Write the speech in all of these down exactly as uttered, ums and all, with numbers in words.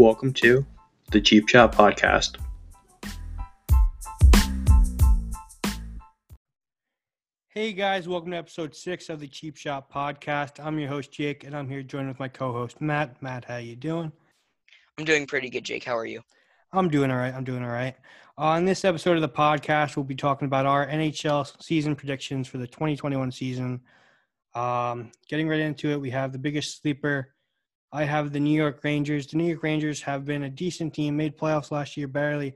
Welcome to the Cheap Shot Podcast. Hey guys, welcome to episode six of the Cheap Shot Podcast. I'm your host Jake, and I'm here joined with my co-host Matt. Matt, how you doing? I'm doing pretty good, Jake. How are you? I'm doing all right. I'm doing all right. On this episode of the podcast, we'll be talking about our N H L season predictions for the twenty twenty-one season. Um, getting right into it, we have the biggest sleeper. I have the New York Rangers. The New York Rangers have been a decent team, made playoffs last year barely,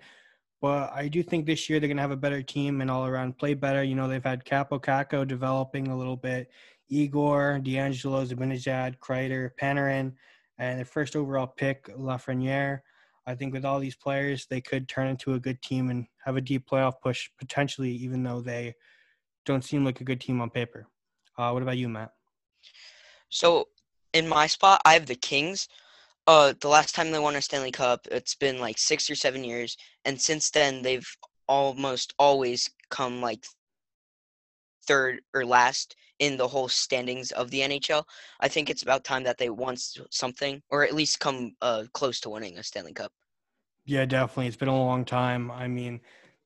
but I do think this year they're going to have a better team and all around play better. You know, they've had Capo Caco developing a little bit, Igor, D'Angelo, Zibinejad, Kreider, Panarin, and their first overall pick, Lafrenière. I think with all these players, they could turn into a good team and have a deep playoff push potentially, even though they don't seem like a good team on paper. Uh, what about you, Matt? So in my spot, I have the Kings. Uh, the last time they won a Stanley Cup, it's been like six or seven years. And since then, they've almost always come like third or last in the whole standings of the N H L. I think it's about time that they won something, or at least come uh, close to winning a Stanley Cup. Yeah, definitely. It's been a long time. I mean,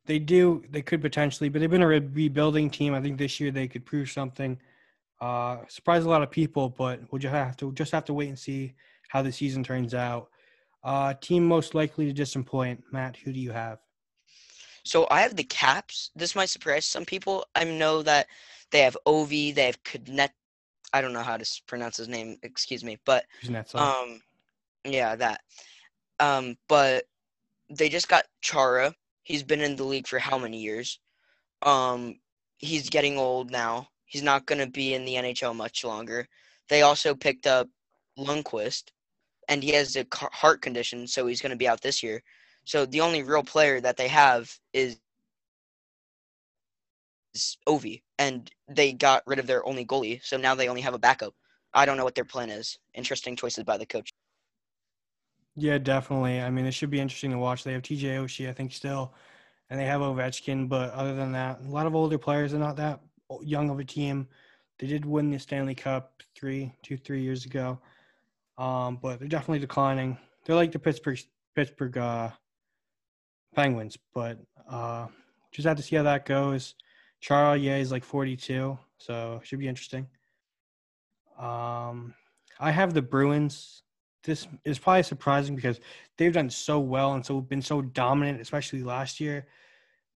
they do, they could potentially, but they've been a rebuilding team. I think this year they could prove something. Uh, surprised a lot of people, but we'll just have to just have to wait and see how the season turns out. Uh, team most likely to disappoint. Matt, who do you have? So I have the Caps. This might surprise some people. I know that they have Ovi, they have Kunitz. I don't know how to pronounce his name. Excuse me, but um, yeah, that. Um, but they just got Chara. He's been in the league for how many years? Um, he's getting old now. He's not going to be in the N H L much longer. They also picked up Lundqvist, and he has a heart condition, so he's going to be out this year. So the only real player that they have is, is Ovi, and they got rid of their only goalie, so now they only have a backup. I don't know what their plan is. Interesting choices by the coach. Yeah, definitely. I mean, it should be interesting to watch. They have T J Oshie, I think, still, and they have Ovechkin, but other than that, a lot of older players are not that young of a team. They did win the Stanley Cup three, two, three years ago, um, but they're definitely declining. They're like the Pittsburgh Pittsburgh uh, Penguins, but uh, just have to see how that goes. Chara, yeah, is like forty-two, so should be interesting. Um, I have the Bruins. This is probably surprising because they've done so well and so been so dominant, especially last year.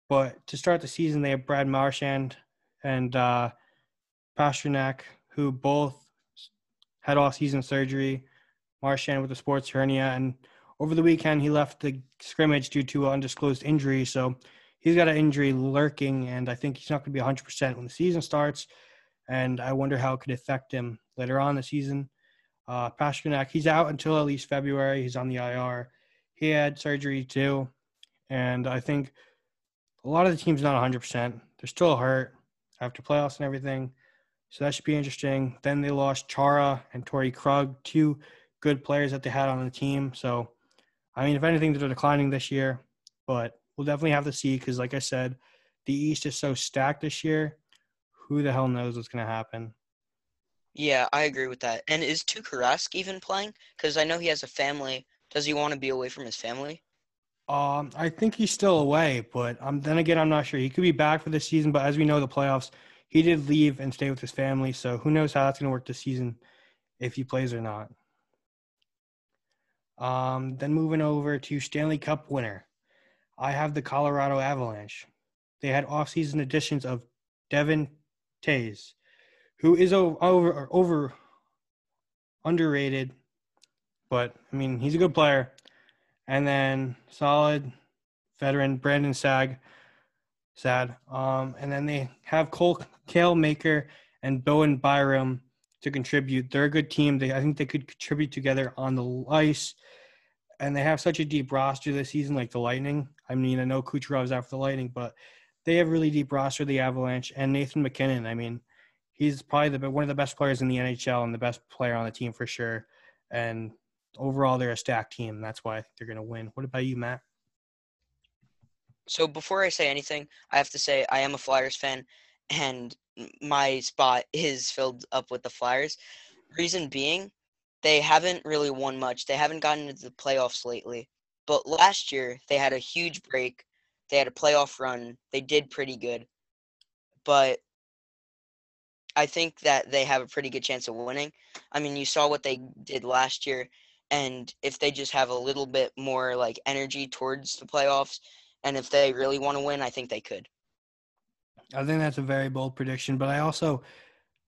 But to start the season, they have Brad Marchand and uh, Pasternak, who both had off-season surgery. Marchand with a sports hernia, and over the weekend he left the scrimmage due to an undisclosed injury. So he's got an injury lurking, and I think he's not going to be one hundred percent when the season starts. And I wonder how it could affect him later on in the season. Uh, Pasternak, he's out until at least February. He's on the I R. He had surgery too, and I think a lot of the team's not one hundred percent. They're still hurt after playoffs and everything. So that should be interesting. Then they lost Chara and Torey Krug, two good players that they had on the team. So, I mean, if anything, they're declining this year. But we'll definitely have to see because, like I said, the East is so stacked this year. Who the hell knows what's going to happen? Yeah, I agree with that. And is Tuukka Rask even playing? Because I know he has a family. Does he want to be away from his family? Um, I think he's still away, but um, then again, I'm not sure. He could be back for this season, but as we know, the playoffs, he did leave and stay with his family, so who knows how that's going to work this season, if he plays or not. Um, then moving over to Stanley Cup winner, I have the Colorado Avalanche. They had off-season additions of Devon Toews, who is over, over, over underrated, but, I mean, he's a good player. And then solid veteran Brandon Saad. Sad. Um, and then they have Cole Kale Maker and Bowen Byram to contribute. They're a good team. They I think they could contribute together on the ice. And they have such a deep roster this season, like the Lightning. I mean, I know Kucherov's out for the Lightning, but they have really deep roster, the Avalanche, and Nathan McKinnon. I mean, he's probably the one of the best players in the N H L and the best player on the team for sure. And overall, they're a stacked team. That's why I think they're going to win. What about you, Matt? So before I say anything, I have to say I am a Flyers fan, and my spot is filled up with the Flyers. Reason being, they haven't really won much. They haven't gotten into the playoffs lately. But last year, they had a huge break. They had a playoff run. They did pretty good. But I think that they have a pretty good chance of winning. I mean, you saw what they did last year. And if they just have a little bit more, like, energy towards the playoffs, and if they really want to win, I think they could. I think that's a very bold prediction. But I also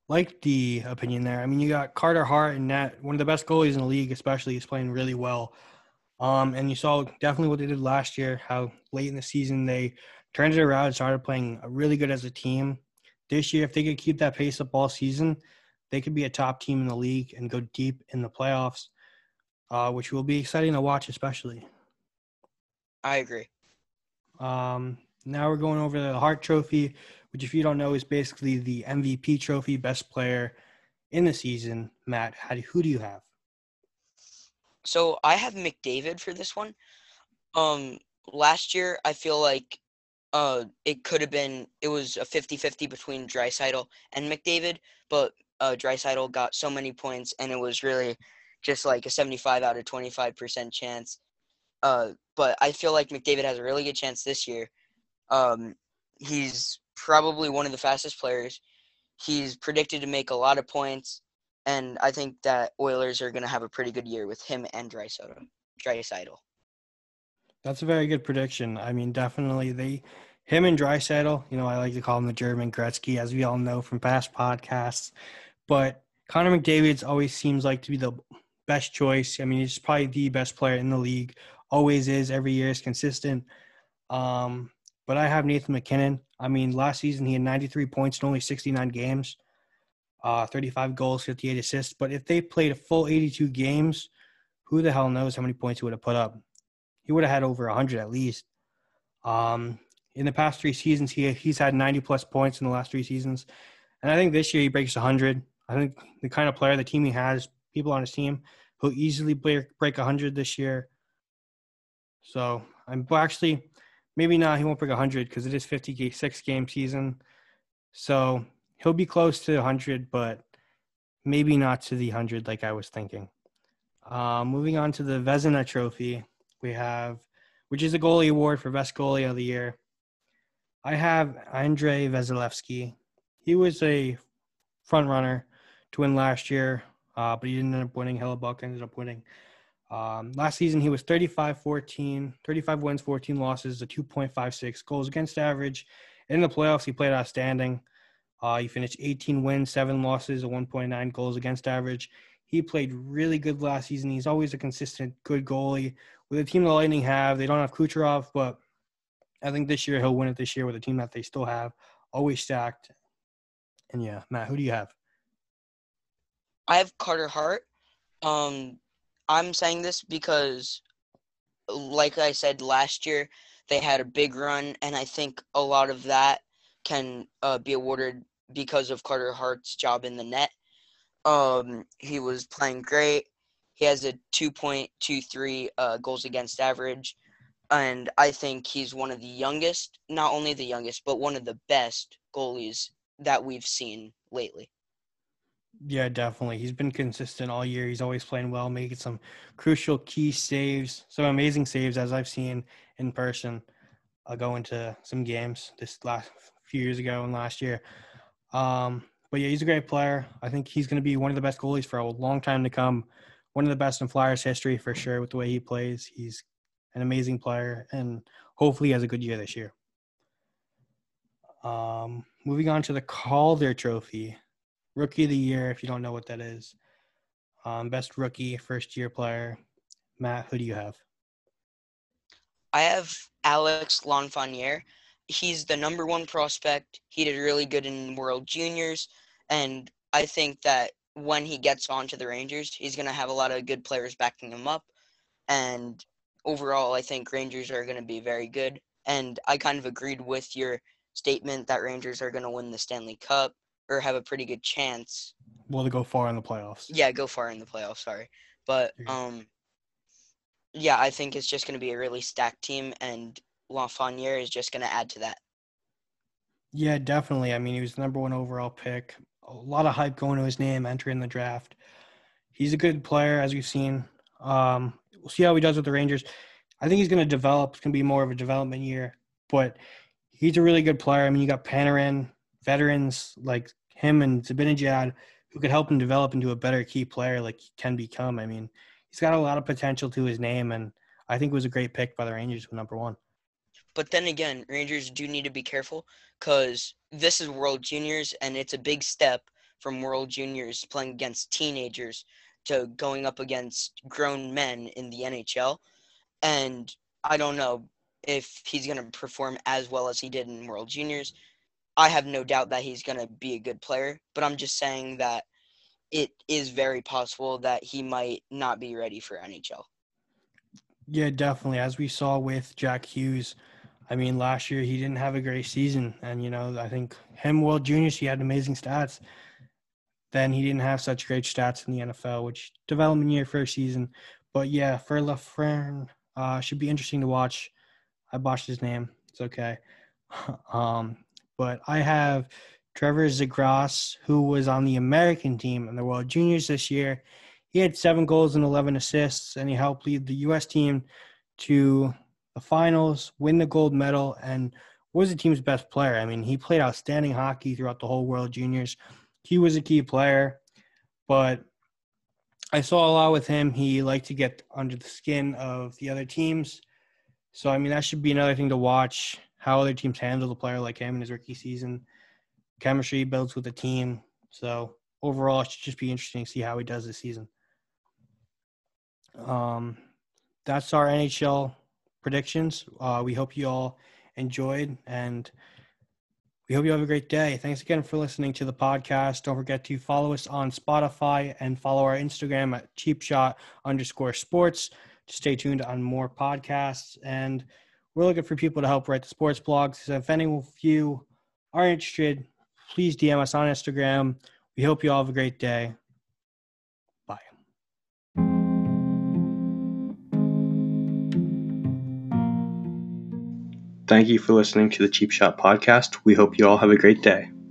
like the opinion there. I mean, you got Carter Hart and that one of the best goalies in the league, especially, is playing really well. Um, and you saw definitely what they did last year, how late in the season they turned it around and started playing really good as a team. This year, if they could keep that pace up all season, they could be a top team in the league and go deep in the playoffs, uh, which will be exciting to watch especially. I agree. Um, now we're going over the Hart Trophy, which if you don't know is basically the M V P trophy, best player in the season. Matt, how do, who do you have? So I have McDavid for this one. Um, last year, I feel like uh, it could have been – it was a fifty-fifty between Draisaitl and McDavid, but uh, Draisaitl got so many points, and it was really just like a seventy-five out of twenty-five percent chance. Uh, but I feel like McDavid has a really good chance this year. Um, he's probably one of the fastest players. He's predicted to make a lot of points, and I think that Oilers are going to have a pretty good year with him and Draisaitl. Draisaitl. That's a very good prediction. I mean, definitely they, him and Draisaitl, you know, I like to call him the German Gretzky, as we all know from past podcasts. But Connor McDavid always seems like to be the best choice. I mean, he's probably the best player in the league. Always is. Every year is consistent. Um, but I have Nathan MacKinnon. I mean, last season he had ninety-three points in only sixty-nine games, uh, thirty-five goals, fifty-eight assists. But if they played a full eighty-two games, who the hell knows how many points he would have put up? He would have had over one hundred at least. Um, in the past three seasons, he he's had ninety-plus points in the last three seasons. And I think this year he breaks one hundred. I think the kind of player, the team he has, people on his team, who'll easily break one hundred this year. So I'm well, actually, maybe not. He won't break one hundred because it is fifty-six game season. So he'll be close to one hundred, but maybe not to the one hundred like I was thinking. Uh, moving on to the Vezina Trophy, we have, which is a goalie award for best goalie of the year. I have Andrei Vasilevsky. He was a front runner to win last year, uh, but he didn't end up winning. Hellebuck ended up winning. Um, last season, he was thirty-five fourteen, thirty-five wins, fourteen losses, a two point five six goals against average. In the playoffs, he played outstanding. Uh, he finished eighteen wins, seven losses, a one point nine goals against average. He played really good last season. He's always a consistent, good goalie. With the team the Lightning have, they don't have Kucherov, but I think this year he'll win it this year with a team that they still have, always stacked. And, yeah, Matt, who do you have? I have Carter Hart. Um I'm saying this because, like I said, last year they had a big run, and I think a lot of that can uh, be awarded because of Carter Hart's job in the net. Um, he was playing great. He has a two point two three uh, goals against average, and I think he's one of the youngest, not only the youngest, but one of the best goalies that we've seen lately. Yeah, definitely. He's been consistent all year. He's always playing well, making some crucial key saves, some amazing saves as I've seen in person. I'll go into some games this last few years ago and last year. Um, but, yeah, he's a great player. I think he's going to be one of the best goalies for a long time to come, one of the best in Flyers history for sure with the way he plays. He's an amazing player, and hopefully he has a good year this year. Um, moving on to the Calder Trophy. Rookie of the year, if you don't know what that is. Um, best rookie, first-year player. Matt, who do you have? I have Alex Lafrenière. He's the number one prospect. He did really good in World Juniors, and I think that when he gets on to the Rangers, he's going to have a lot of good players backing him up. And overall, I think Rangers are going to be very good. And I kind of agreed with your statement that Rangers are going to win the Stanley Cup. Or have a pretty good chance. Well, to go far in the playoffs. Yeah, go far in the playoffs, sorry. But, um, yeah, I think it's just going to be a really stacked team, and Lafrenière is just going to add to that. Yeah, definitely. I mean, he was the number one overall pick. A lot of hype going to his name, entering the draft. He's a good player, as we've seen. Um, we'll see how he does with the Rangers. I think he's going to develop. It's going to be more of a development year. But he's a really good player. I mean, you got Panarin, veterans like him and Zibinejad, who could help him develop into a better key player like he can become. I mean, he's got a lot of potential to his name, and I think it was a great pick by the Rangers with number one. But then again, Rangers do need to be careful because this is World Juniors, and it's a big step from World Juniors playing against teenagers to going up against grown men in the N H L. And I don't know if he's going to perform as well as he did in World Juniors. I have no doubt that he's going to be a good player, but I'm just saying that it is very possible that he might not be ready for N H L. Yeah, definitely. As we saw with Jack Hughes, I mean, last year he didn't have a great season. And, you know, I think him, World Juniors, he had amazing stats. Then he didn't have such great stats in the N F L, which development year first season. But, yeah, for Lafrenière, uh, should be interesting to watch. I botched his name. It's okay. um, but I have Trevor Zegras, who was on the American team in the World Juniors this year. He had seven goals and eleven assists, and he helped lead the U S team to the finals, win the gold medal, and was the team's best player. I mean, he played outstanding hockey throughout the whole World Juniors. He was a key player, but I saw a lot with him. He liked to get under the skin of the other teams. So, I mean, that should be another thing to watch, how other teams handle a player like him in his rookie season. Chemistry builds with the team. So, overall, it should just be interesting to see how he does this season. Um, that's our N H L predictions. Uh, we hope you all enjoyed, and we hope you have a great day. Thanks again for listening to the podcast. Don't forget to follow us on Spotify and follow our Instagram at cheapshot underscore sports to stay tuned on more podcasts. And we're looking for people to help write the sports blogs. So if any of you are interested, please D M us on Instagram. We hope you all have a great day. Thank you for listening to the Cheap Shot Podcast. We hope you all have a great day.